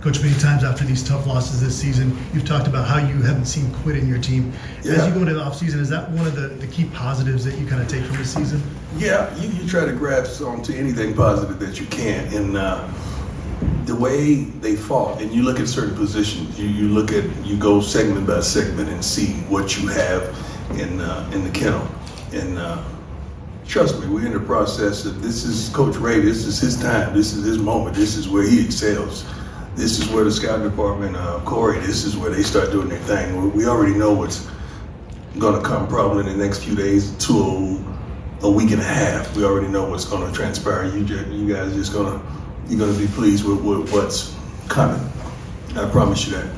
Coach, many times after these tough losses this season, you've talked about how you haven't seen quit in your team. Yeah. As you go into the offseason, is that one of the key positives that you kind of take from this season? Yeah, you try to grasp onto anything positive that you can. And the way they fought, and you look at certain positions, you go segment by segment and see what you have in the kennel. And trust me, we're in the process of this is Coach Ray, this is his time, this is his moment, this is where he excels. This is where the scouting department, Corey, this is where they start doing their thing. We already know what's going to come probably in the next few days to a week and a half. We already know what's going to transpire. You guys just you're going to be pleased with what's coming. I promise you that.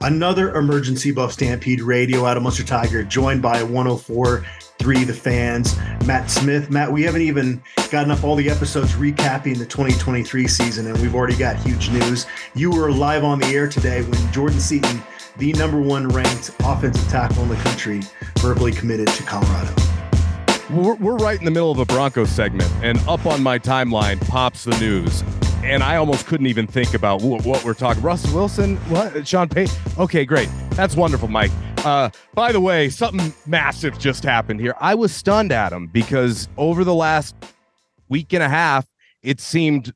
Another Emergency Buff Stampede Radio out of Munster Tiger, joined by 104.3 The Fans, Matt Smith. Matt, we haven't even gotten up all the episodes recapping the 2023 season, and we've already got huge news. You were live on the air today when Jordan Seaton, the number one ranked offensive tackle in the country, verbally committed to Colorado. We're right in the middle of a Broncos segment, and up on my timeline pops the news. And I almost couldn't even think about what we're talking. Russell Wilson, what? Sean Payton. Okay, great. That's wonderful, Mike. By the way, something massive just happened here. I was stunned, Adam, because over the last week and a half, it seemed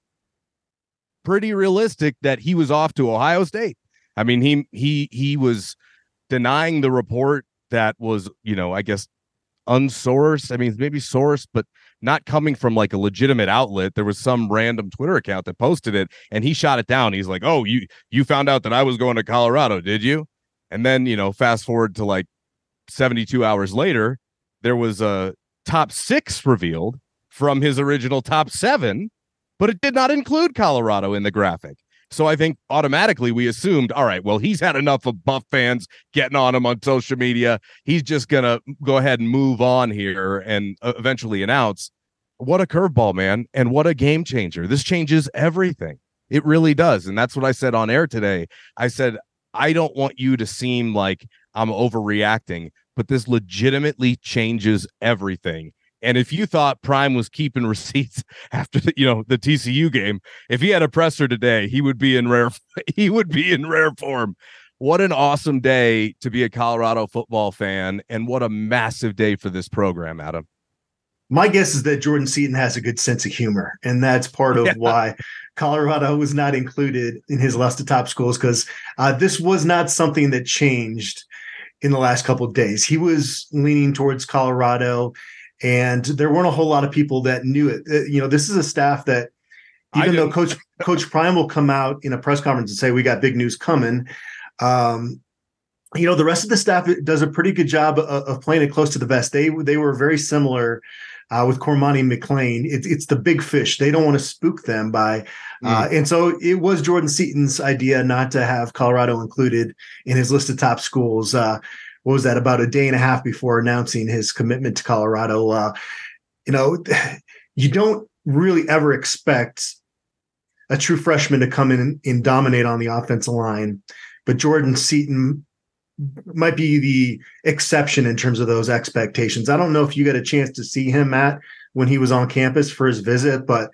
pretty realistic that he was off to Ohio State. I mean, he was denying the report that was, I guess, unsourced. I mean, maybe sourced, but not coming from like a legitimate outlet. There was some random Twitter account that posted it and he shot it down. He's like, oh, you found out that I was going to Colorado, did you? And then, fast forward to like 72 hours later, there was a top 6 revealed from his original top 7, but it did not include Colorado in the graphic. So I think automatically we assumed, all right, well, he's had enough of Buff fans getting on him on social media. He's just going to go ahead and move on here and eventually announce. What a curveball, man. And what a game changer. This changes everything. It really does. And that's what I said on air today. I said, I don't want you to seem like I'm overreacting, but this legitimately changes everything. And if you thought Prime was keeping receipts after the TCU game, if he had a presser today, he would be in rare form. What an awesome day to be a Colorado football fan, and what a massive day for this program, Adam. My guess is that Jordan Seaton has a good sense of humor, and that's part of why Colorado was not included in his list of top schools, because this was not something that changed in the last couple of days. He was leaning towards Colorado. And there weren't a whole lot of people that knew it. This is a staff that, even though Coach Prime will come out in a press conference and say, we got big news coming, the rest of the staff does a pretty good job of playing it close to the vest. They were very similar with Cormani McLean. It's the big fish. They don't want to spook them and so it was Jordan Seaton's idea not to have Colorado included in his list of top schools. What was that, about a day and a half before announcing his commitment to Colorado? You don't really ever expect a true freshman to come in and dominate on the offensive line. But Jordan Seaton might be the exception in terms of those expectations. I don't know if you got a chance to see him, Matt, when he was on campus for his visit, but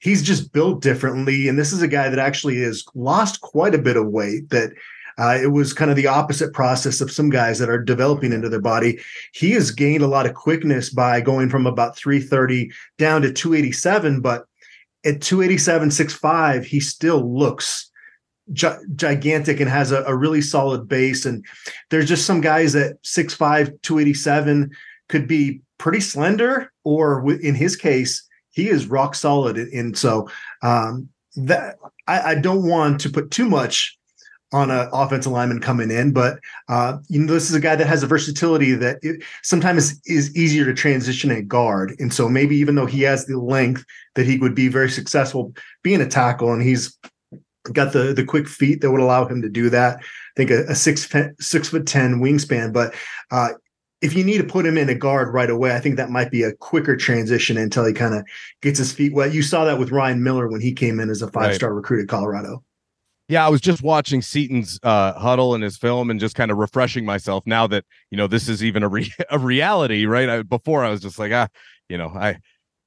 he's just built differently. And this is a guy that actually has lost quite a bit of weight that – it was kind of the opposite process of some guys that are developing into their body. He has gained a lot of quickness by going from about 330 down to 287, but at 287, 6'5", he still looks gigantic and has a really solid base. And there's just some guys that 6'5", 287 could be pretty slender, or in his case, he is rock solid. And so that I don't want to put too much on an offensive lineman coming in, but this is a guy that has a versatility that sometimes is easier to transition at guard. And so maybe even though he has the length, that he would be very successful being a tackle, and he's got the quick feet that would allow him to do that. I think a 6'10" wingspan, but if you need to put him in a guard right away, I think that might be a quicker transition until he kind of gets his feet wet. You saw that with Ryan Miller when he came in as a 5-star recruit at Colorado. Yeah, I was just watching Seaton's huddle and his film and just kind of refreshing myself now that, this is even a reality, right? Before I was just like,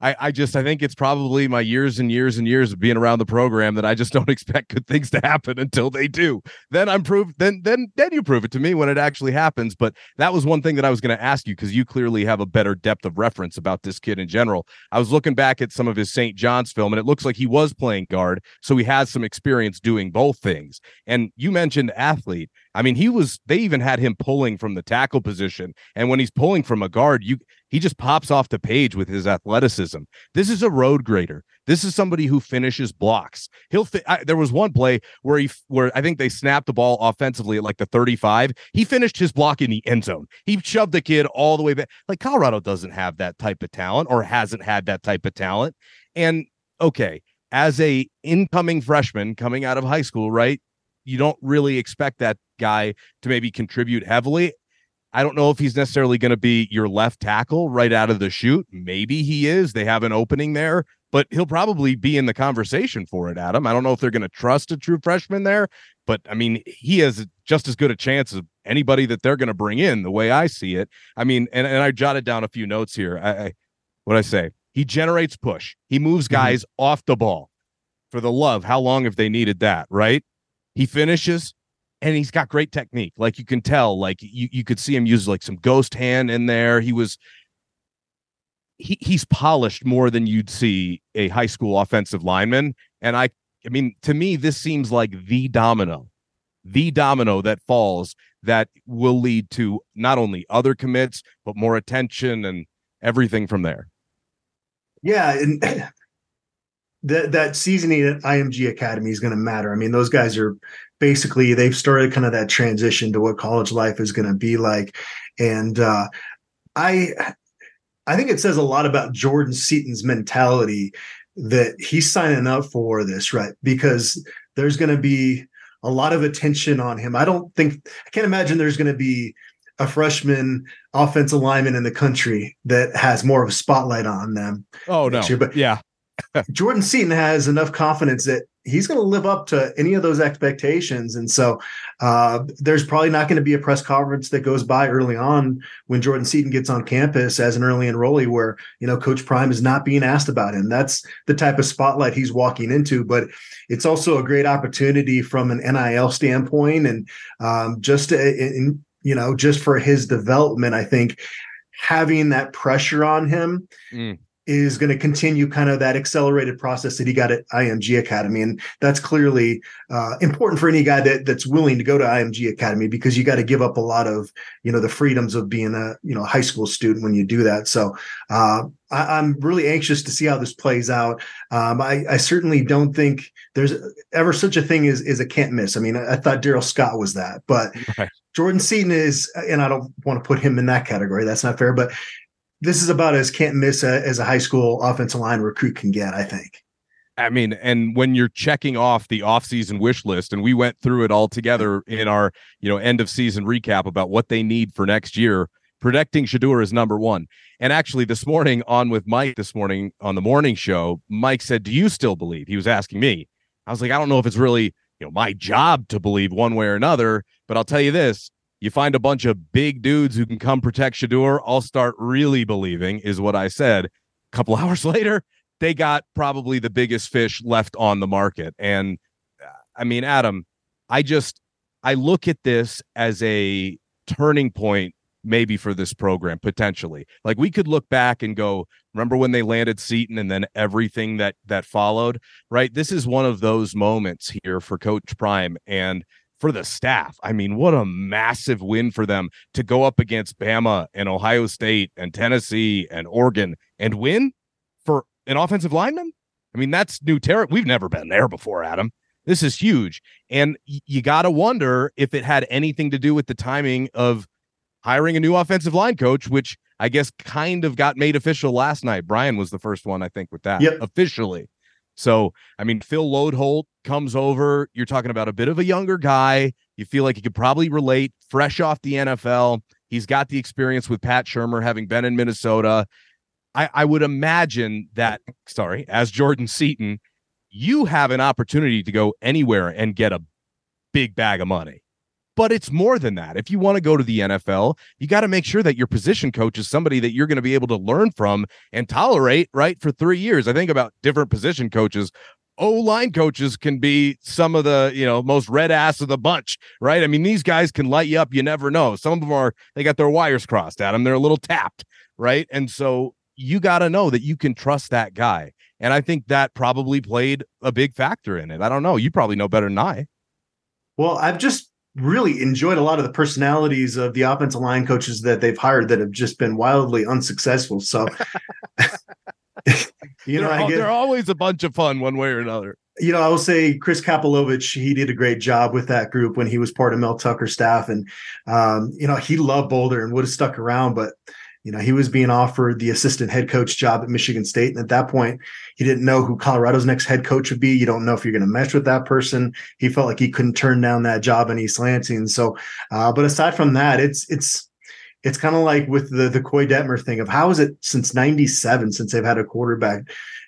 I think it's probably my years and years and years of being around the program that I just don't expect good things to happen until they do. Then I'm proved. Then you prove it to me when it actually happens. But that was one thing that I was going to ask you, because you clearly have a better depth of reference about this kid in general. I was looking back at some of his St. John's film, and it looks like he was playing guard, so he has some experience doing both things. And you mentioned athlete. I mean, he was. They even had him pulling from the tackle position, and when he's pulling from a guard, he just pops off the page with his athleticism. This is a road grader. This is somebody who finishes blocks. There was one play where I think they snapped the ball offensively at like the 35. He finished his block in the end zone. He shoved the kid all the way back. Like, Colorado doesn't have that type of talent, or hasn't had that type of talent. And okay, as a incoming freshman coming out of high school, right? You don't really expect that guy to maybe contribute heavily. I don't know if he's necessarily going to be your left tackle right out of the chute. Maybe he is. They have an opening there, but he'll probably be in the conversation for it, Adam. I don't know if they're going to trust a true freshman there, but I mean, he has just as good a chance as anybody that they're going to bring in, the way I see it. I mean, and I jotted down a few notes here. What I say, he generates push. He moves guys off the ball. For the love, how long have they needed that, right? He finishes. And he's got great technique. Like, you can tell, like you could see him use like some ghost hand in there. He's polished more than you'd see a high school offensive lineman. And I mean, to me, this seems like the domino that falls that will lead to not only other commits, but more attention and everything from there. Yeah. And that seasoning at IMG Academy is going to matter. I mean, those guys are, basically, they've started kind of that transition to what college life is going to be like. And I think it says a lot about Jordan Seaton's mentality that he's signing up for this, right? Because there's going to be a lot of attention on him. I can't imagine there's going to be a freshman offensive lineman in the country that has more of a spotlight on them. Oh, no. Year. But yeah. Jordan Seaton has enough confidence that he's going to live up to any of those expectations. And so there's probably not going to be a press conference that goes by early on when Jordan Seaton gets on campus as an early enrollee where, you know, Coach Prime is not being asked about him. That's the type of spotlight he's walking into, but it's also a great opportunity from an NIL standpoint. And just for his development, I think having that pressure on him is going to continue kind of that accelerated process that he got at IMG Academy. And that's clearly important for any guy that's willing to go to IMG Academy, because you got to give up a lot of, you know, the freedoms of being a, you know, high school student when you do that. So I'm really anxious to see how this plays out. I certainly don't think there's ever such a thing as a can't miss. I mean, I thought Daryl Scott was that, but right. Jordan Seaton is, and I don't want to put him in that category. That's not fair, but this is about as can't miss as a high school offensive line recruit can get, I think. I mean, and when you're checking off the offseason wish list, and we went through it all together in our, you know, end of season recap about what they need for next year, protecting Shedeur is number one. And actually this morning on the morning show, Mike said, do you still believe? He was asking me. I was like, I don't know if it's really, you know, my job to believe one way or another, but I'll tell you this. You find a bunch of big dudes who can come protect Shedeur, I'll start really believing, is what I said. A couple hours later, they got probably the biggest fish left on the market. And I mean, Adam, I look at this as a turning point maybe for this program, potentially. Like, we could look back and go, remember when they landed Seaton and then everything that followed, right? This is one of those moments here for Coach Prime and for the staff. I mean, what a massive win for them to go up against Bama and Ohio State and Tennessee and Oregon and win for an offensive lineman. I mean, that's new territory. We've never been there before, Adam. This is huge. And you got to wonder if it had anything to do with the timing of hiring a new offensive line coach, which I guess kind of got made official last night. Brian was the first one, I think, with that officially. So, I mean, Phil Loadholt comes over. You're talking about a bit of a younger guy. You feel like he could probably relate, fresh off the NFL. He's got the experience with Pat Shurmur, having been in Minnesota. I would imagine that, as Jordan Seaton, you have an opportunity to go anywhere and get a big bag of money. But it's more than that. If you want to go to the NFL, you got to make sure that your position coach is somebody that you're going to be able to learn from and tolerate, right, for 3 years. I think about different position coaches. O-line coaches can be some of the, you know, most red ass of the bunch, right? I mean, these guys can light you up. You never know. Some of them are, they got their wires crossed, Adam. They're a little tapped, right? And so you got to know that you can trust that guy. And I think that probably played a big factor in it. I don't know. You probably know better than I. Well, I've just really enjoyed a lot of the personalities of the offensive line coaches that they've hired that have just been wildly unsuccessful. So, you know, they're always a bunch of fun one way or another. You know, I will say Chris Kapilovich, he did a great job with that group when he was part of Mel Tucker's staff. And, you know, he loved Boulder and would have stuck around, but, you know, he was being offered the assistant head coach job at Michigan State. And at that point, he didn't know who Colorado's next head coach would be. You don't know if you're going to mesh with that person. He felt like he couldn't turn down that job in East Lansing. So, but aside from that, it's kind of like with the Coy Detmer thing of how is it since 97, since they've had a quarterback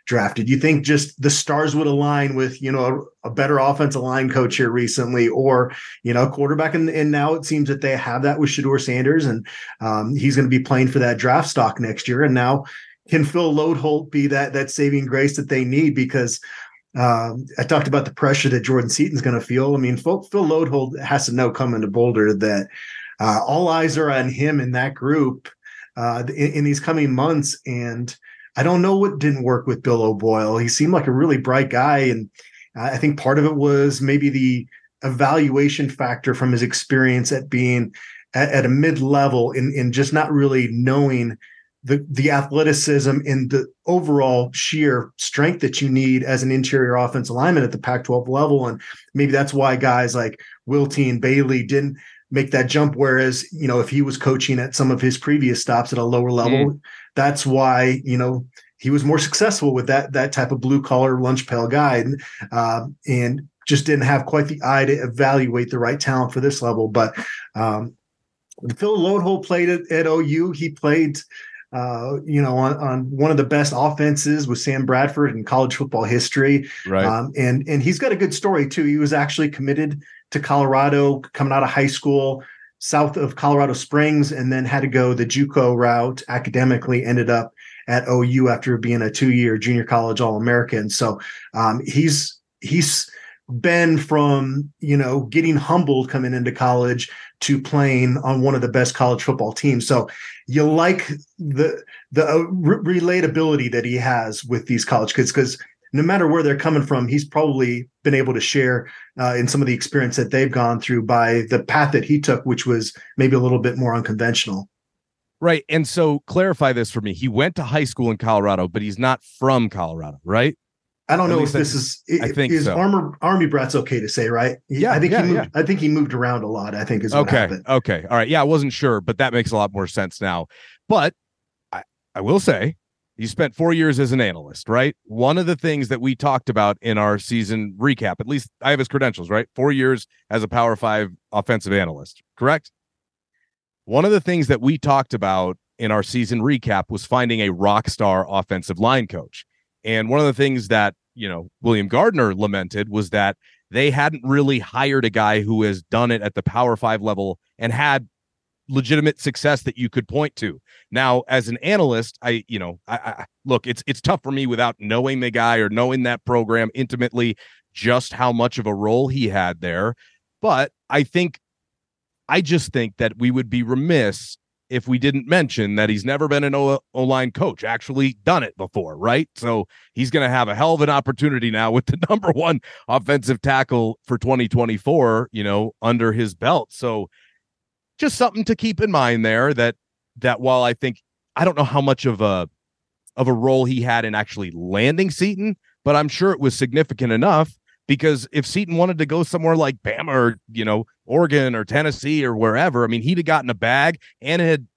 drafted? You think just the stars would align with, you know, a better offensive line coach here recently, or, you know, a quarterback. And now it seems that they have that with Shedeur Sanders, and he's going to be playing for that draft stock next year. And now can Phil Loadholt be that saving grace that they need? Because I talked about the pressure that Jordan Seaton's going to feel. I mean, Phil Loadholt has to know coming to Boulder that all eyes are on him in that group in these coming months. And I don't know what didn't work with Bill O'Boyle. He seemed like a really bright guy. And I think part of it was maybe the evaluation factor from his experience at being at a mid-level and just not really knowing the athleticism and the overall sheer strength that you need as an interior offensive lineman at the Pac-12 level. And maybe that's why guys like Wilty and Bailey didn't make that jump. Whereas, you know, if he was coaching at some of his previous stops at a lower level, that's why, you know, he was more successful with that type of blue collar lunch pail guy, and just didn't have quite the eye to evaluate the right talent for this level. But Phil Loadholt played at OU. He played, you know, on one of the best offenses with Sam Bradford in college football history. Right. And he's got a good story too. He was actually committed to Colorado coming out of high school, south of Colorado Springs, and then had to go the JUCO route academically, ended up at OU after being a 2-year junior college All-American. So he's been from, you know, getting humbled coming into college to playing on one of the best college football teams. So you like the relatability that he has with these college kids, because no matter where they're coming from, he's probably been able to share in some of the experience that they've gone through by the path that he took, which was maybe a little bit more unconventional. Right. And so clarify this for me. He went to high school in Colorado, but he's not from Colorado, right? I don't know if this is, I think is so. Army brat's okay to say, right? Yeah. I think he moved, I think he moved around a lot, I think is what happened. Okay. All right. Yeah. I wasn't sure, but that makes a lot more sense now. But I will say, you spent 4 years as an analyst, right? One of the things that we talked about in our season recap, at least I have his credentials, right? 4 years as a Power Five offensive analyst, correct? One of the things that we talked about in our season recap was finding a rock star offensive line coach. And one of the things that, you know, William Gardner lamented was that they hadn't really hired a guy who has done it at the Power Five level and had legitimate success that you could point to. Now, as an analyst, I look, it's tough for me without knowing the guy or knowing that program intimately, just how much of a role he had there. But I just think that we would be remiss if we didn't mention that he's never been an O-line coach, actually done it before, right? So he's going to have a hell of an opportunity now with the number one offensive tackle for 2024, you know, under his belt. So just something to keep in mind there that while I think, I don't know how much of a role he had in actually landing Seaton, but I'm sure it was significant enough, because if Seaton wanted to go somewhere like Bama or, you know, Oregon or Tennessee or wherever, I mean, he'd have gotten a bag and had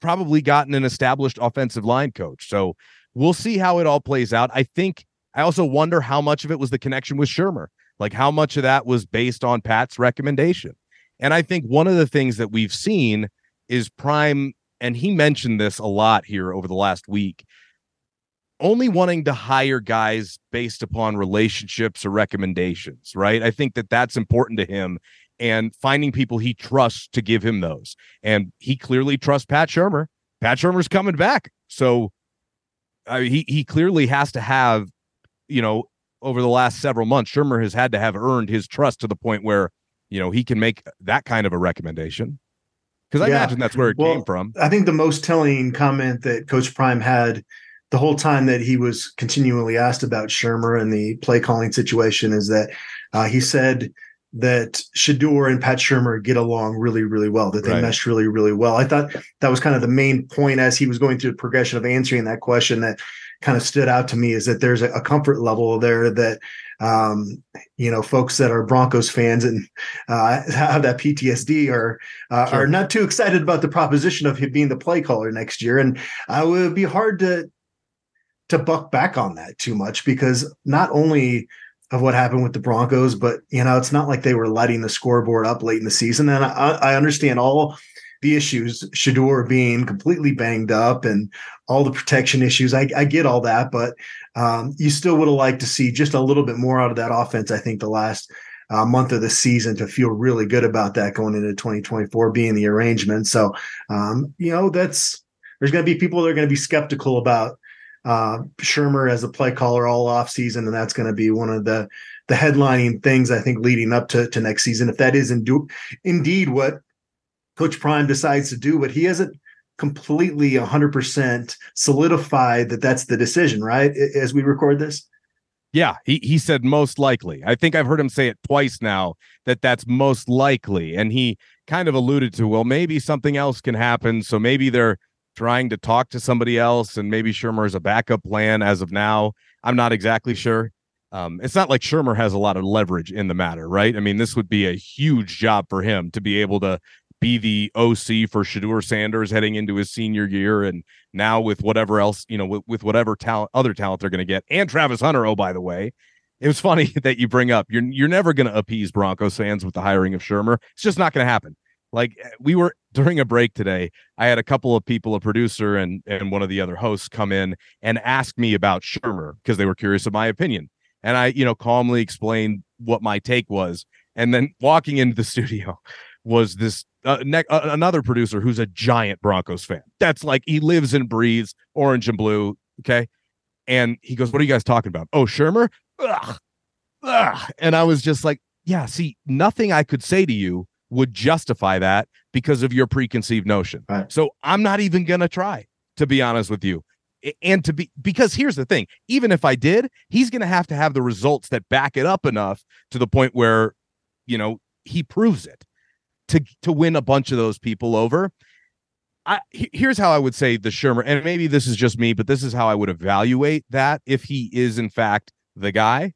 probably gotten an established offensive line coach. So we'll see how it all plays out. I think I also wonder how much of it was the connection with Shurmur, like how much of that was based on Pat's recommendation. And I think one of the things that we've seen is Prime, and he mentioned this a lot here over the last week, only wanting to hire guys based upon relationships or recommendations, right? I think that that's important to him. and finding people he trusts to give him those. And he clearly trusts Pat Shurmur. Pat Shurmur's coming back. So he clearly has to have, you know, over the last several months, Shurmur has had to have earned his trust to the point where, you know, he can make that kind of a recommendation. Because I imagine that's where it came from. I think the most telling comment that Coach Prime had the whole time that he was continually asked about Shurmur and the play calling situation is that he said that Shedeur and Pat Shurmur get along really, really well, that they mesh really, really well. I thought that was kind of the main point as he was going through the progression of answering that question that kind of stood out to me, is that there's a comfort level there that, you know, folks that are Broncos fans and have that PTSD are not too excited about the proposition of him being the play caller next year. And I would be hard to buck back on that too much, because not only of what happened with the Broncos, but, you know, it's not like they were lighting the scoreboard up late in the season. And I understand all the issues, Shedeur being completely banged up and all the protection issues. I get all that, but you still would have liked to see just a little bit more out of that offense, I think, the last month of the season to feel really good about that going into 2024 being the arrangement. So, you know, there's going to be people that are going to be skeptical about Shurmur as a play caller all off season. And that's going to be one of the headlining things, I think, leading up to next season, if that is indeed what Coach Prime decides to do. But he hasn't completely 100% solidified that that's the decision, right? As we record this. Yeah. He said most likely. I think I've heard him say it twice now that that's most likely. And he kind of alluded to, well, maybe something else can happen. So maybe they're trying to talk to somebody else, and maybe Shurmur is a backup plan as of now. I'm not exactly sure. It's not like Shurmur has a lot of leverage in the matter, right? I mean, this would be a huge job for him to be able to be the OC for Shedeur Sanders heading into his senior year, and now with whatever else, you know, with whatever talent, other talent they're going to get, and Travis Hunter. Oh, by the way, it was funny that you bring up, you're never going to appease Broncos fans with the hiring of Shurmur. It's just not going to happen. Like, we were during a break today, I had a couple of people, a producer and one of the other hosts, come in and ask me about Shurmur because they were curious of my opinion. And I, you know, calmly explained what my take was. And then walking into the studio was this another producer who's a giant Broncos fan. That's like, he lives and breathes orange and blue. Okay. And he goes, "What are you guys talking about? Oh, Shurmur?" Ugh. Ugh. And I was just like, yeah, see, nothing I could say to you would justify that because of your preconceived notion. Right. So I'm not even going to try, to be honest with you. And because here's the thing, even if I did, he's going to have the results that back it up enough to the point where, you know, he proves it to win a bunch of those people over. Here's how I would say the Shurmur, and maybe this is just me, but this is how I would evaluate that if he is in fact the guy.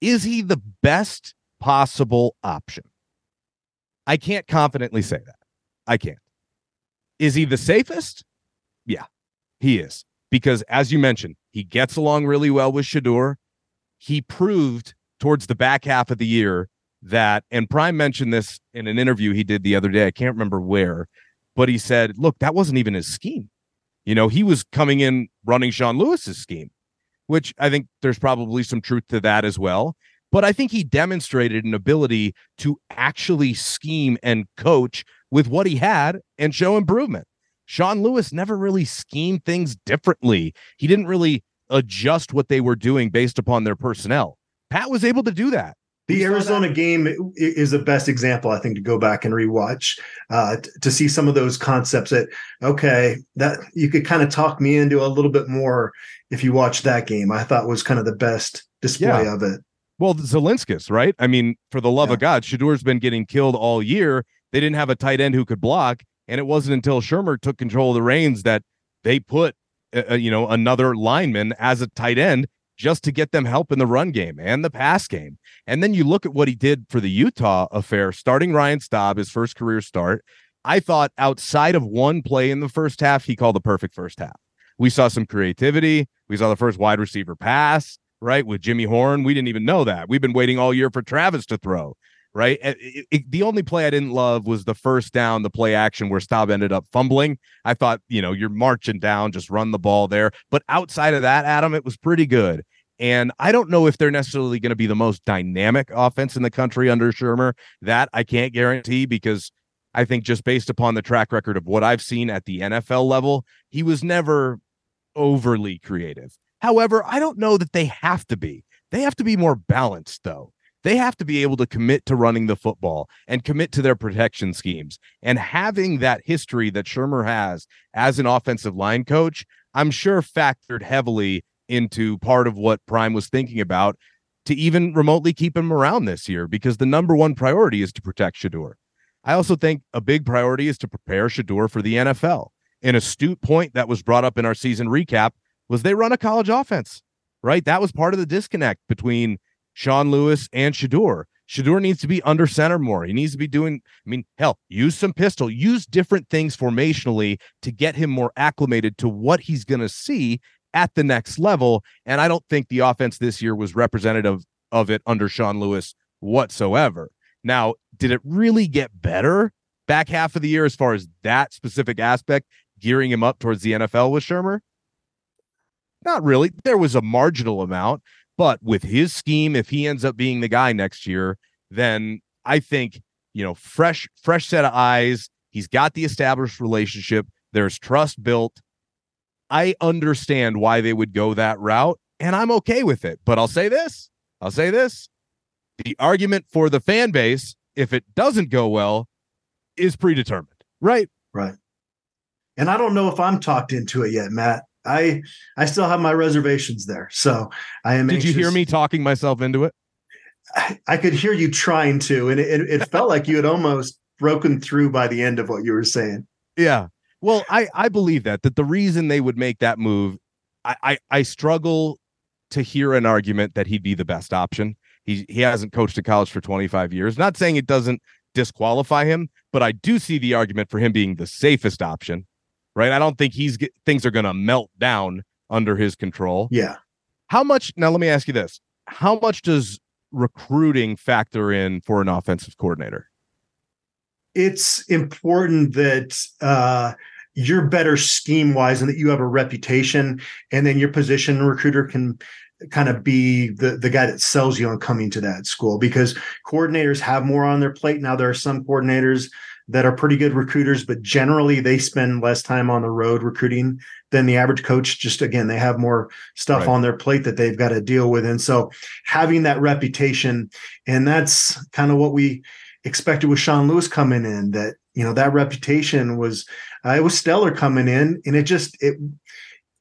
Is he the best possible option? I can't confidently say that. I can't. Is he the safest? Yeah, he is. Because as you mentioned, he gets along really well with Shedeur. He proved towards the back half of the year that, and Prime mentioned this in an interview he did the other day, I can't remember where, but he said, look, that wasn't even his scheme. You know, he was coming in running Sean Lewis's scheme, which I think there's probably some truth to that as well. But I think he demonstrated an ability to actually scheme and coach with what he had and show improvement. Sean Lewis never really schemed things differently. He didn't really adjust what they were doing based upon their personnel. Pat was able to do that. The Arizona game is the best example, I think, to go back and rewatch to see some of those concepts that, okay, that you could kind of talk me into a little bit more if you watch that game. I thought was kind of the best display of it. Well, Zelinskis, right? I mean, for the love of God, Shedeur's been getting killed all year. They didn't have a tight end who could block, and it wasn't until Shurmur took control of the reins that they put, you know, another lineman as a tight end just to get them help in the run game and the pass game. And then you look at what he did for the Utah affair, starting Ryan Staub, his first career start. I thought outside of one play in the first half, he called the perfect first half. We saw some creativity. We saw the first wide receiver pass, right, with Jimmy Horn. We didn't even know that. We've been waiting all year for Travis to throw, right? The only play I didn't love was the first down, the play action where Staub ended up fumbling. I thought, you know, you're marching down, just run the ball there. But outside of that, Adam, it was pretty good. And I don't know if they're necessarily going to be the most dynamic offense in the country under Shurmur. That I can't guarantee, because I think just based upon the track record of what I've seen at the NFL level, he was never overly creative. However, I don't know that they have to be. They have to be more balanced, though. They have to be able to commit to running the football and commit to their protection schemes. And having that history that Shurmur has as an offensive line coach, I'm sure factored heavily into part of what Prime was thinking about to even remotely keep him around this year, because the number one priority is to protect Shedeur. I also think a big priority is to prepare Shedeur for the NFL. An astute point that was brought up in our season recap was they run a college offense, right? That was part of the disconnect between Sean Lewis and Shedeur. Shedeur needs to be under center more. He needs to be doing, I mean, hell, use some pistol, use different things formationally to get him more acclimated to what he's going to see at the next level. And I don't think the offense this year was representative of it under Sean Lewis whatsoever. Now, did it really get better back half of the year as far as that specific aspect, gearing him up towards the NFL with Shurmur? Not really. There was a marginal amount, but with his scheme, if he ends up being the guy next year, then I think, you know, fresh set of eyes. He's got the established relationship. There's trust built. I understand why they would go that route, and I'm okay with it. But I'll say this. The argument for the fan base, if it doesn't go well, is predetermined. Right? Right. And I don't know if I'm talked into it yet, Matt. I still have my reservations there. So I am anxious. Did you hear me talking myself into it? I could hear you trying to, and it felt like you had almost broken through by the end of what you were saying. Yeah. Well, I believe that the reason they would make that move, I struggle to hear an argument that he'd be the best option. He hasn't coached at college for 25 years. Not saying it doesn't disqualify him, but I do see the argument for him being the safest option, right? I don't think things are going to melt down under his control. Yeah. How much, now let me ask you this, how much does recruiting factor in for an offensive coordinator? It's important that you're better scheme-wise and that you have a reputation, and then your position recruiter can kind of be the guy that sells you on coming to that school, because coordinators have more on their plate. Now, there are some coordinators that are pretty good recruiters, but generally they spend less time on the road recruiting than the average coach. Just, again, they have more stuff right on their plate that they've got to deal with. And so having that reputation, and that's kind of what we – expected with Sean Lewis coming in, that, you know, that reputation was, it was stellar coming in, and it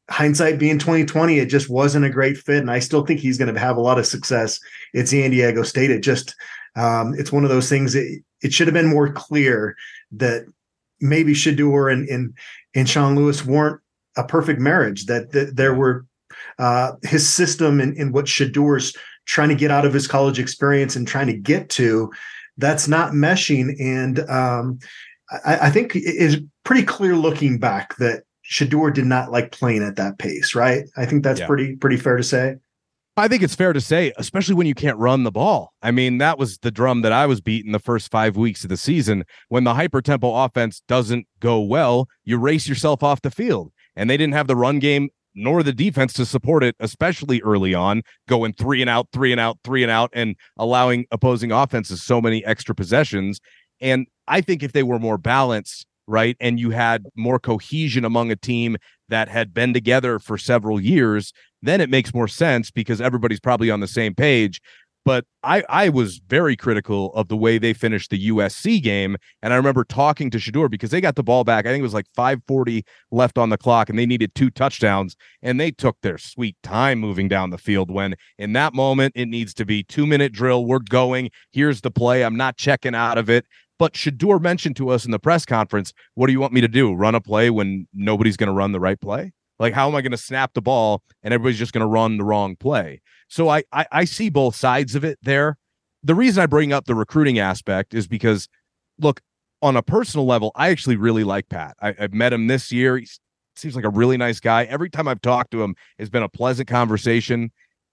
hindsight being 2020, it just wasn't a great fit. And I still think he's going to have a lot of success at San Diego State. It just, it's one of those things that it should have been more clear that maybe Shedeur and Sean Lewis weren't a perfect marriage, that there were his system and what Shedeur's trying to get out of his college experience and trying to get to, that's not meshing. And I think it is pretty clear looking back that Shedeur did not like playing at that pace, right? I think that's pretty fair to say. I think it's fair to say, especially when you can't run the ball. I mean, that was the drum that I was beating the first 5 weeks of the season. When the hyper-tempo offense doesn't go well, you race yourself off the field. And they didn't have the run game nor the defense to support it, especially early on, going three and out, and allowing opposing offenses so many extra possessions. And I think if they were more balanced, right, and you had more cohesion among a team that had been together for several years, then it makes more sense because everybody's probably on the same page. But I was very critical of the way they finished the USC game. And I remember talking to Shedeur because they got the ball back. I think it was like 5:40 left on the clock, and they needed 2 touchdowns. And they took their sweet time moving down the field when in that moment it needs to be 2-minute drill. We're going. Here's the play. I'm not checking out of it. But Shedeur mentioned to us in the press conference, what do you want me to do? Run a play when nobody's going to run the right play? Like, how am I going to snap the ball and everybody's just going to run the wrong play? So I see both sides of it there. The reason I bring up the recruiting aspect is because, look, on a personal level, I actually really like Pat. I've met him this year. He seems like a really nice guy. Every time I've talked to him, it's been a pleasant conversation.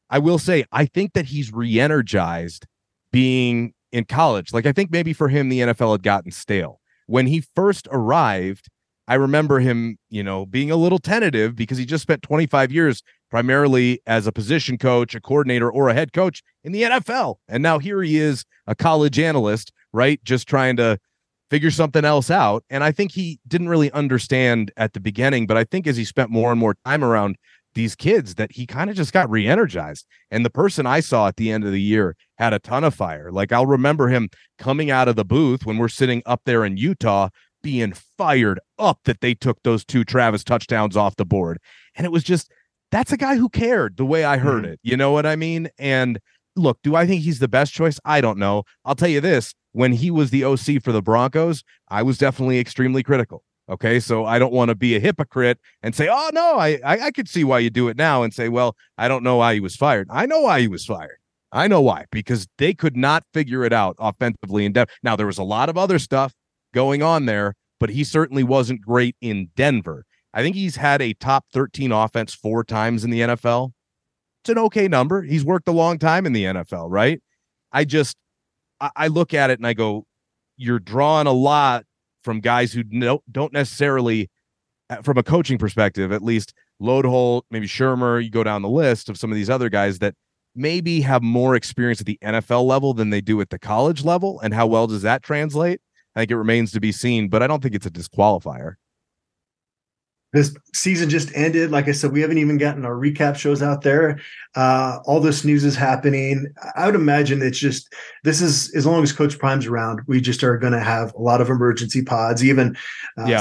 I will say, I think that he's re-energized being in college. Like, I think maybe for him, the NFL had gotten stale. When he first arrived, I remember him, you know, being a little tentative because he just spent 25 years primarily as a position coach, a coordinator, or a head coach in the NFL. And now here he is, a college analyst, right? Just trying to figure something else out. And I think he didn't really understand at the beginning, but I think as he spent more and more time around these kids, that he kind of just got re-energized. And the person I saw at the end of the year had a ton of fire. Like, I'll remember him coming out of the booth when we're sitting up there in Utah, being fired up that they took those two Travis touchdowns off the board. And it was just, that's a guy who cared, the way I heard it. You know what I mean? And look, do I think he's the best choice? I don't know. I'll tell you this, when he was the OC for the Broncos, I was definitely extremely critical. Okay, so I don't want to be a hypocrite and say, oh, no, I could see why you do it now, and say, well, I don't know why he was fired. I know why he was fired. I know why, because they could not figure it out offensively in Denver. Now, there was a lot of other stuff going on there, but he certainly wasn't great in Denver. I think he's had a top 13 offense 4 times in the NFL. It's an okay number. He's worked a long time in the NFL, right? I look at it and I go, you're drawing a lot from guys who don't necessarily, from a coaching perspective, at least, Loadholt, maybe Shurmur, you go down the list of some of these other guys that maybe have more experience at the NFL level than they do at the college level. And how well does that translate? I think it remains to be seen, but I don't think it's a disqualifier. This season just ended. Like I said, we haven't even gotten our recap shows out there. All this news is happening. I would imagine it's just, this is, as long as Coach Prime's around, we just are going to have a lot of emergency pods. Even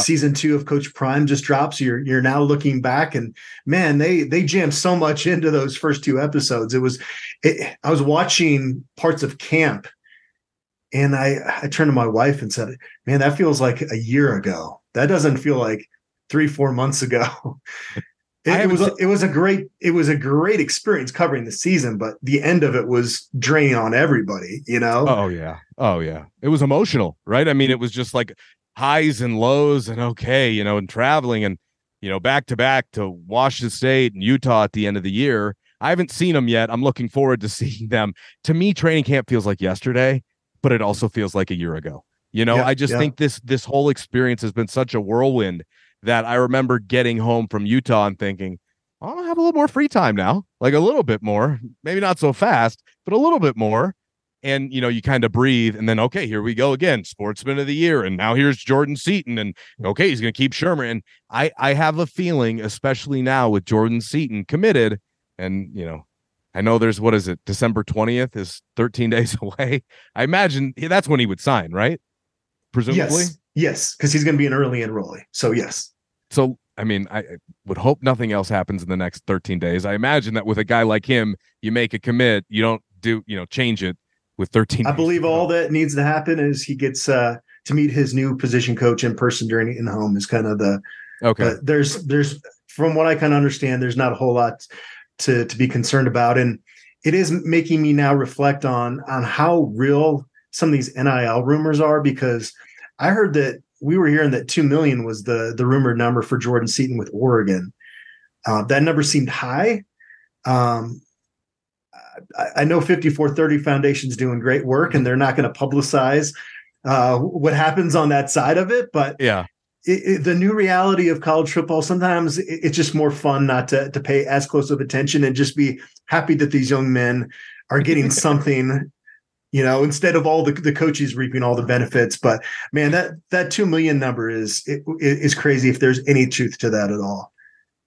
season 2 of Coach Prime just drops. You're now looking back, and man, they jammed so much into those first 2 episodes. I was watching parts of camp, and I turned to my wife and said, man, that feels like a year ago. That doesn't feel like 3-4 months ago. It was a great experience covering the season, but the end of it was draining on everybody, you know? Oh yeah. It was emotional, right? I mean, it was just like highs and lows, and okay, you know, and traveling, and, you know, back to back to Washington State and Utah at the end of the year. I haven't seen them yet. I'm looking forward to seeing them. To me, training camp feels like yesterday, but it also feels like a year ago. You know, I just think this whole experience has been such a whirlwind that I remember getting home from Utah and thinking, oh, I'm going to have a little more free time now, like a little bit more, maybe not so fast, but a little bit more. And, you know, you kind of breathe, and then, okay, here we go again, Sportsman of the Year. And now here's Jordan Seaton, and okay, he's going to keep Shurmur. And I have a feeling, especially now with Jordan Seaton committed, and, you know, I know there's, what is it? December 20th is 13 days away. I imagine that's when he would sign, right? Presumably. Yes. Cause he's going to be an early enrollee. So yes. So, I mean, I would hope nothing else happens in the next 13 days. I imagine that with a guy like him, you make a commit, you don't do, you know, change it with 13. I believe all that needs to happen is he gets to meet his new position coach in person during in home is kind of the, okay. There's from what I kind of understand, there's not a whole lot to be concerned about. And it is making me now reflect on how real some of these NIL rumors are, because I heard that we were hearing that 2 million was the rumored number for Jordan Seaton with Oregon. That number seemed high. I know 5430 Foundation's doing great work, and they're not going to publicize what happens on that side of it. But yeah, the new reality of college football, sometimes it's just more fun not to pay as close of attention and just be happy that these young men are getting something. You know, instead of all the coaches reaping all the benefits. But man, that 2 million number is crazy if there's any truth to that at all.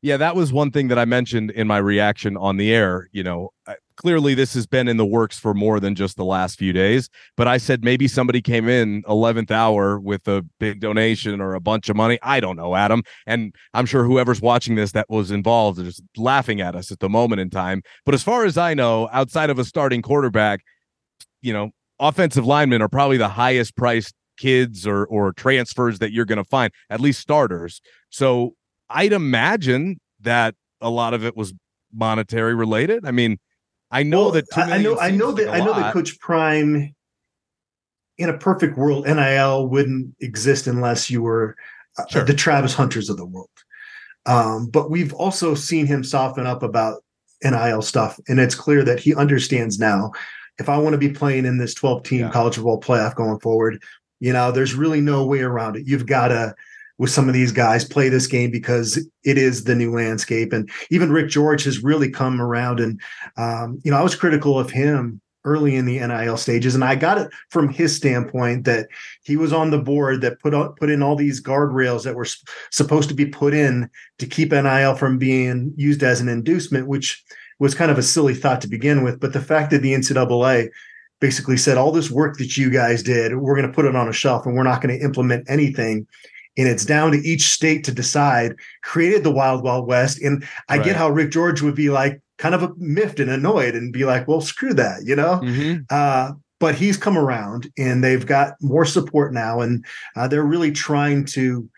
Yeah, that was one thing that I mentioned in my reaction on the air. You know, clearly this has been in the works for more than just the last few days, but I said maybe somebody came in 11th hour with a big donation or a bunch of money. I don't know, Adam. And I'm sure whoever's watching this that was involved is laughing at us at the moment in time. But as far as I know, outside of a starting quarterback, you know, offensive linemen are probably the highest priced kids or transfers that you're going to find, at least starters. So I'd imagine that a lot of it was monetary related. I mean, I know that Coach Prime, in a perfect world, NIL wouldn't exist unless you were the Travis Hunters of the world. But we've also seen him soften up about NIL stuff. And it's clear that he understands now, if I want to be playing in this 12-team college football playoff going forward, you know, there's really no way around it. You've got to with some of these guys, play this game because it is the new landscape. And even Rick George has really come around. And, you know, I was critical of him early in the NIL stages. And I got it from his standpoint that he was on the board that put in all these guardrails that were supposed to be put in to keep NIL from being used as an inducement, which was kind of a silly thought to begin with. But the fact that the NCAA basically said all this work that you guys did, we're going to put it on a shelf and we're not going to implement anything. And it's down to each state to decide, created the wild, wild west. And I get how Rick George would be like kind of miffed and annoyed and be like, well, screw that, you know? Mm-hmm. But he's come around and they've got more support now. And they're really trying to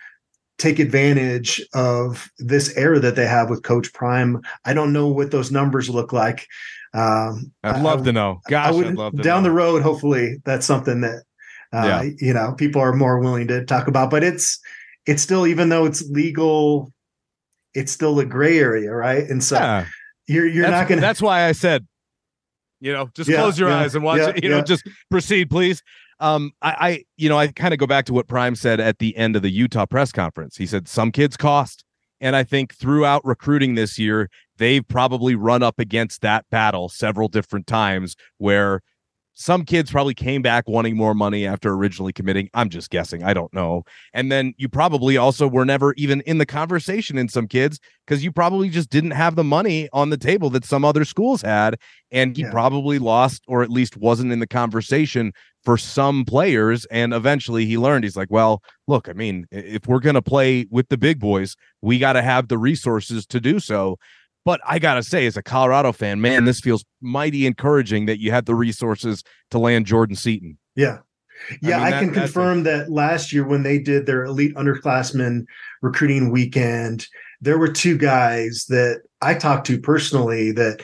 take advantage of this era that they have with Coach Prime. I don't know what those numbers look like. I'd love to know. Gosh, I'd love to down know. The road, hopefully that's something that, you know, people are more willing to talk about, but it's still, even though it's legal, it's still a gray area. Right. And so you're not going to, that's why I said, you know, just close your eyes and watch it, you know, just proceed, please. I, you know, I kind of go back to what Prime said at the end of the Utah press conference. He said, some kids cost. And I think throughout recruiting this year, they've probably run up against that battle several different times where some kids probably came back wanting more money after originally committing. I'm just guessing. I don't know. And then you probably also were never even in the conversation in some kids because you probably just didn't have the money on the table that some other schools had. And he probably lost or at least wasn't in the conversation for some players. And eventually he learned, he's like, well, look, I mean, if we're going to play with the big boys, we got to have the resources to do so. But I got to say, as a Colorado fan, man, this feels mighty encouraging that you had the resources to land Jordan Seaton. Yeah. Yeah, I mean, I can confirm that last year when they did their elite underclassmen recruiting weekend, there were two guys that I talked to personally that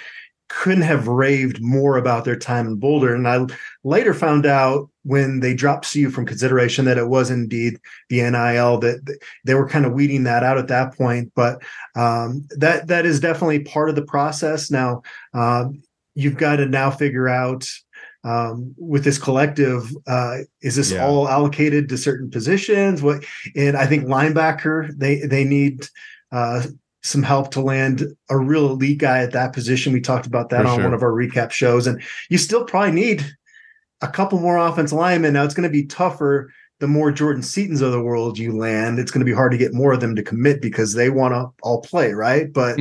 couldn't have raved more about their time in Boulder. And I later found out when they dropped CU from consideration that it was indeed the NIL, that they were kind of weeding that out at that point. But that is definitely part of the process. Now you've got to now figure out with this collective, is this all allocated to certain positions? And I think linebacker, they need some help to land a real elite guy at that position. We talked about that on one of our recap shows, and you still probably need a couple more offensive linemen. Now it's going to be tougher. The more Jordan Seatons of the world you land, it's going to be hard to get more of them to commit because they want to all play. Right. But,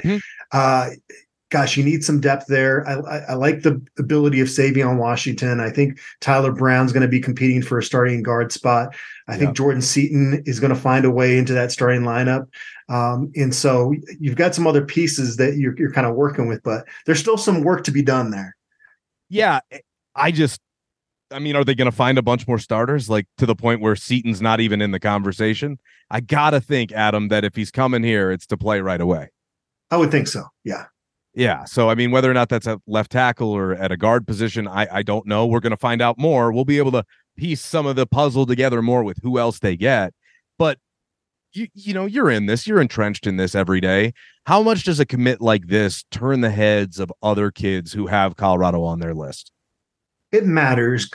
gosh, you need some depth there. I like the ability of Savion Washington. I think Tyler Brown's going to be competing for a starting guard spot. I think Jordan Seaton is going to find a way into that starting lineup. And so you've got some other pieces that you're kind of working with, but there's still some work to be done there. Yeah. I mean, are they going to find a bunch more starters, like to the point where Seaton's not even in the conversation? I got to think, Adam, that if he's coming here, it's to play right away. I would think so. Yeah. Yeah. So, I mean, whether or not that's at left tackle or at a guard position, I don't know. We're going to find out more. We'll be able to piece some of the puzzle together more with who else they get. But, you know, you're in this. You're entrenched in this every day. How much does a commit like this turn the heads of other kids who have Colorado on their list? It matters.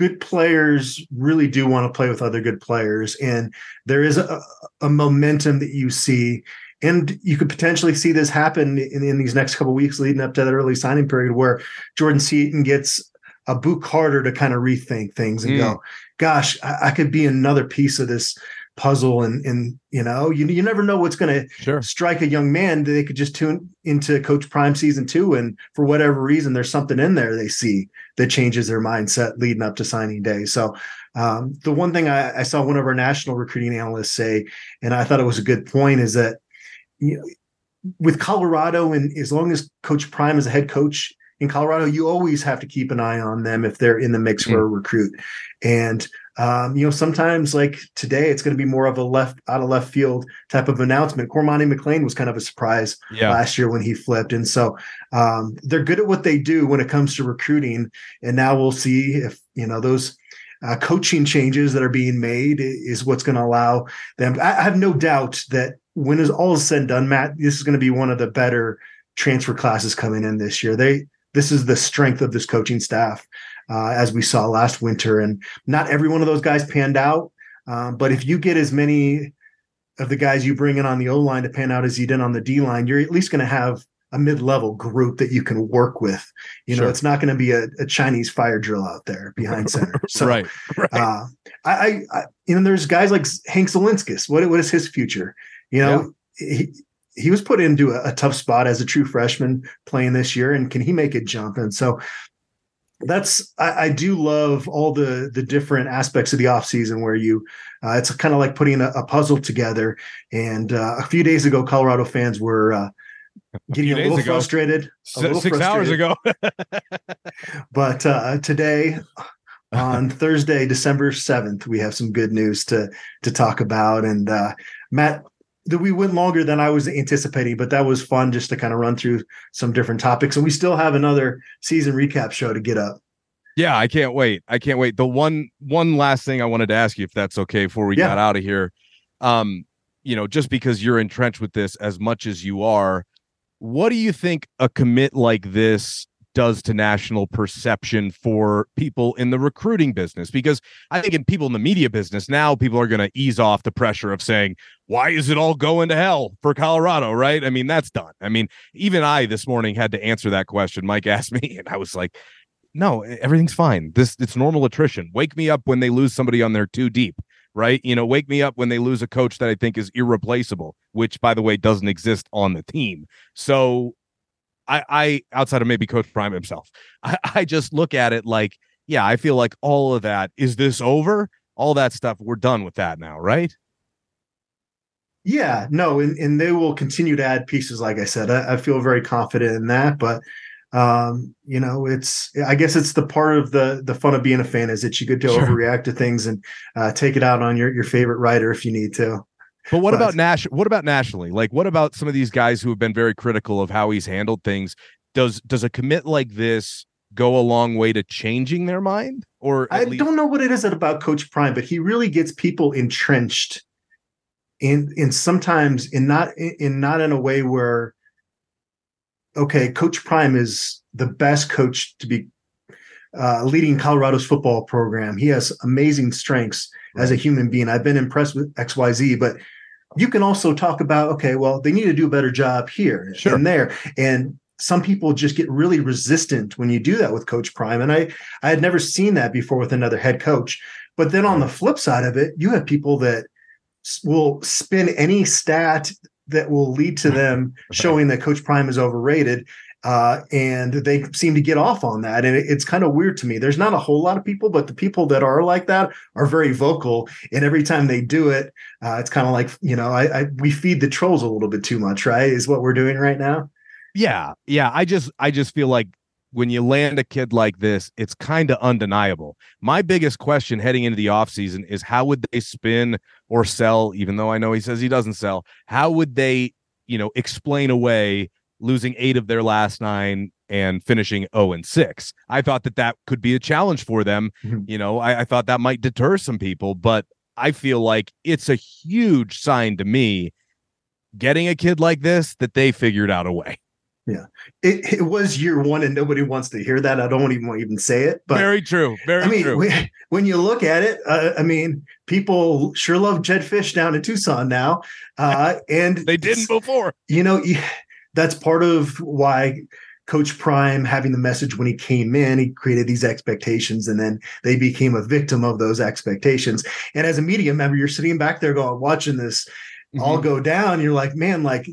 Good players really do want to play with other good players. And there is a momentum that you see. And you could potentially see this happen in these next couple of weeks leading up to that early signing period where Jordan Seaton gets a Boo Carter to kind of rethink things and go, gosh, I could be another piece of this puzzle. And you know, you never know what's going to strike a young man. They could just tune into Coach Prime season 2. And for whatever reason, there's something in there they see that changes their mindset leading up to signing day. So the one thing I saw one of our national recruiting analysts say, and I thought it was a good point, is that, you know, with Colorado, and as long as Coach Prime is a head coach in Colorado, you always have to keep an eye on them if they're in the mix for a recruit. And, you know, sometimes like today, it's going to be more of a out of left field type of announcement. Cormani McLean was kind of a surprise last year when he flipped. And so they're good at what they do when it comes to recruiting. And now we'll see if, you know, those coaching changes that are being made is what's going to allow them. I have no doubt that when is all said and done, Matt, this is going to be one of the better transfer classes coming in this year. This is the strength of this coaching staff, as we saw last winter. And not every one of those guys panned out. But if you get as many of the guys you bring in on the O-line to pan out as you did on the D-line, you're at least going to have a mid-level group that you can work with. You know, it's not going to be a Chinese fire drill out there behind center. So, right. You know, there's guys like Hank Zelinskis. What is his future? You know, he was put into a tough spot as a true freshman playing this year, and can he make it jump? And so that's, I do love all the different aspects of the offseason where you, it's kind of like putting a puzzle together. And a few days ago, Colorado fans were, getting a little frustrated. 6 hours ago. But today, on Thursday, December 7th, we have some good news to talk about. And Matt, we went longer than I was anticipating, but that was fun just to kind of run through some different topics. And we still have another season recap show to get up. Yeah, I can't wait. The one last thing I wanted to ask you, if that's okay, before we got out of here, you know, just because you're entrenched with this as much as you are, what do you think a commit like this does to national perception for people in the recruiting business? Because I think in people in the media business now, people are going to ease off the pressure of saying, why is it all going to hell for Colorado, right? I mean, that's done. I mean, even I this morning had to answer that question. Mike asked me, and I was like, no, everything's fine. It's normal attrition. Wake me up when they lose somebody on their two deep, right? You know, wake me up when they lose a coach that I think is irreplaceable, which, by the way, doesn't exist on the team. So I outside of maybe Coach Prime himself, I just look at it like, yeah, I feel like all of that, is this over? All that stuff, we're done with that now, right? Yeah, no, and they will continue to add pieces, like I said. I feel very confident in that, but you know, I guess it's the part of the fun of being a fan is that you get to overreact to things and take it out on your favorite writer if you need to. But what about nationally? Like, what about some of these guys who have been very critical of how he's handled things? Does a commit like this go a long way to changing their mind? Or don't know what it is about Coach Prime, but he really gets people entrenched in sometimes in not in a way where, okay, Coach Prime is the best coach to be leading Colorado's football program. He has amazing strengths as a human being. I've been impressed with XYZ, but you can also talk about, okay, well, they need to do a better job here and there. And some people just get really resistant when you do that with Coach Prime. And I had never seen that before with another head coach. But then on the flip side of it, you have people that will spin any stat that will lead to them showing that Coach Prime is overrated. And they seem to get off on that. And it's kind of weird to me. There's not a whole lot of people, but the people that are like that are very vocal. And every time they do it, it's kind of like, you know, we feed the trolls a little bit too much, right? Is what we're doing right now. Yeah. Yeah. I just feel like when you land a kid like this, it's kind of undeniable. My biggest question heading into the offseason is how would they spin or sell, even though I know he says he doesn't sell, how would they, you know, explain away losing 8 of their last 9 and finishing 0-6? I thought that could be a challenge for them. Mm-hmm. You know, I thought that might deter some people, but I feel like it's a huge sign to me getting a kid like this that they figured out a way. Yeah, it was year one, and nobody wants to hear that. I don't even want to even say it. But very true. Very true. When you look at it, I mean, people sure love Jed Fish down in Tucson now, and they didn't before. You know, that's part of why Coach Prime having the message when he came in, he created these expectations, and then they became a victim of those expectations. And as a media member, you're sitting back there going, watching this all go down. You're like, man, like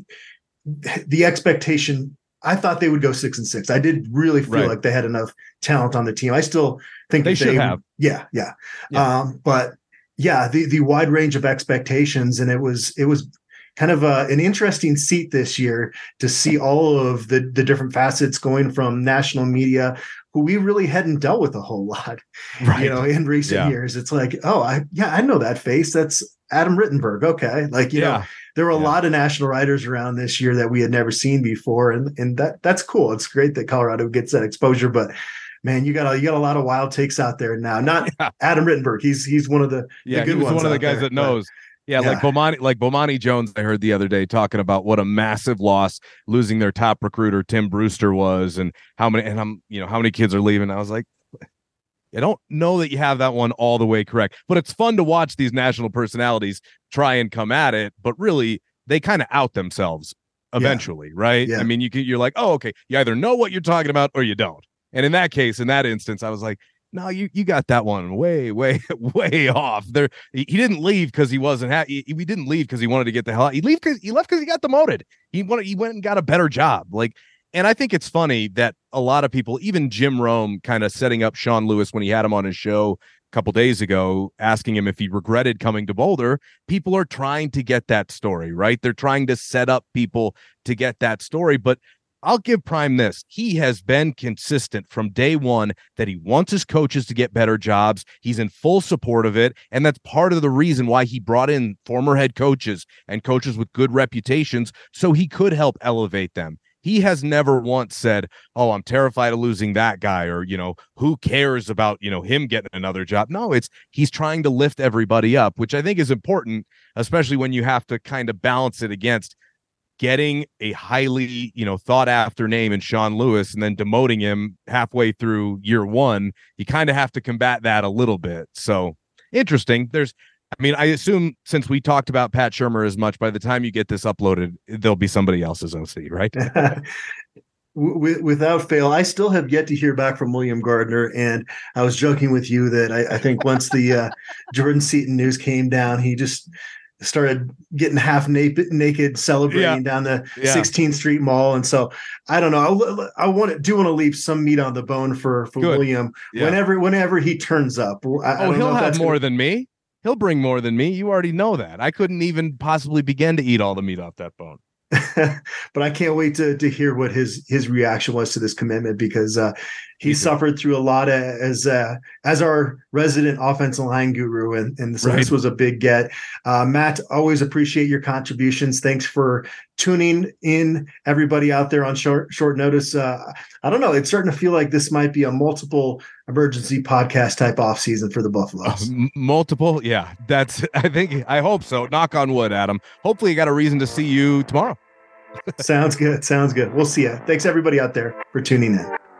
the expectation. I thought they would go 6-6. I did really feel like they had enough talent on the team. I still think they should have. Yeah. But yeah, the wide range of expectations, and it was kind of an interesting seat this year to see all of the different facets going from national media, who we really hadn't dealt with a whole lot, you know, in recent years. It's like, oh, I know that face. That's Adam Rittenberg. Okay, like you know. There were a lot of national writers around this year that we had never seen before, and that's cool. It's great that Colorado gets that exposure, but man, you got a lot of wild takes out there now. Not Adam Rittenberg. He's one of the good ones. One of the guys that knows. But like Bomani Jones, I heard the other day talking about what a massive loss losing their top recruiter Tim Brewster was, and how many kids are leaving. I was like, I don't know that you have that one all the way correct, but it's fun to watch these national personalities try and come at it, but really they kind of out themselves eventually, right? Yeah. I mean, you're like, oh, okay, you either know what you're talking about or you don't. And in that case, in that instance, I was like, no, you got that one way off. There, he didn't leave because he wasn't happy. He didn't leave because he wanted to get the hell out. He left because he got demoted. He went and got a better job. Like, and I think it's funny that a lot of people, even Jim Rome, kind of setting up Sean Lewis when he had him on his show a couple days ago, asking him if he regretted coming to Boulder. People are trying to get that story, right? They're trying to set up people to get that story, but I'll give Prime this. He has been consistent from day one that he wants his coaches to get better jobs. He's in full support of it. And that's part of the reason why he brought in former head coaches and coaches with good reputations so he could help elevate them. He has never once said, oh, I'm terrified of losing that guy, or, you know, who cares about, you know, him getting another job. No, he's trying to lift everybody up, which I think is important, especially when you have to kind of balance it against getting a highly, you know, thought after name in Sean Lewis and then demoting him halfway through year one. You kind of have to combat that a little bit. So interesting. I assume since we talked about Pat Shurmur as much, by the time you get this uploaded, there'll be somebody else's OC, right? Without fail. I still have yet to hear back from William Gardner. And I was joking with you that I think once the Jordan Seaton news came down, he just started getting half naked celebrating down the 16th Street Mall. And so I don't know. I do want to leave some meat on the bone for William whenever he turns up. He'll bring more than me. You already know that. I couldn't even possibly begin to eat all the meat off that bone. But I can't wait to hear what his reaction was to this commitment, because he suffered through a lot of, as our resident offensive line guru, and so this was a big get. Matt, always appreciate your contributions. Thanks for tuning in, everybody out there on short notice. I don't know. It's starting to feel like this might be a multiple emergency podcast type off season for the Buffaloes. Multiple. Yeah, I hope so. Knock on wood, Adam. Hopefully you got a reason to see you tomorrow. Sounds good. We'll see you. Thanks everybody out there for tuning in.